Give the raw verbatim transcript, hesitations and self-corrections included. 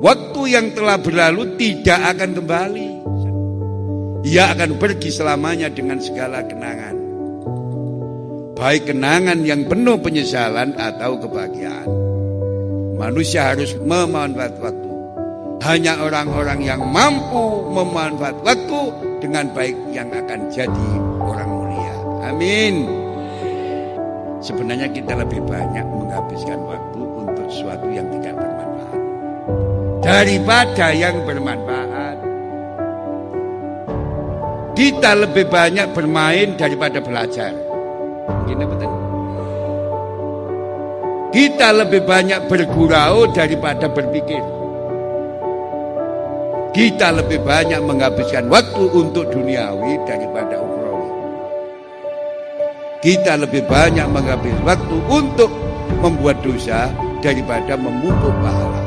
Waktu yang telah berlalu tidak akan kembali. Ia akan pergi selamanya dengan segala kenangan, baik kenangan yang penuh penyesalan atau kebahagiaan. Manusia harus memanfaatkan waktu. Hanya orang-orang yang mampu memanfaatkan waktu dengan baik yang akan jadi orang mulia. Amin. Sebenarnya kita lebih banyak menghabiskan waktu untuk sesuatu yang tidak bermanfaat daripada yang bermanfaat. Kita lebih banyak bermain daripada belajar. Gini betul. Kita lebih banyak bergurau daripada berpikir. Kita lebih banyak menghabiskan waktu untuk duniawi daripada ukhrawi. Kita lebih banyak menghabiskan waktu untuk membuat dosa daripada memupuk pahala.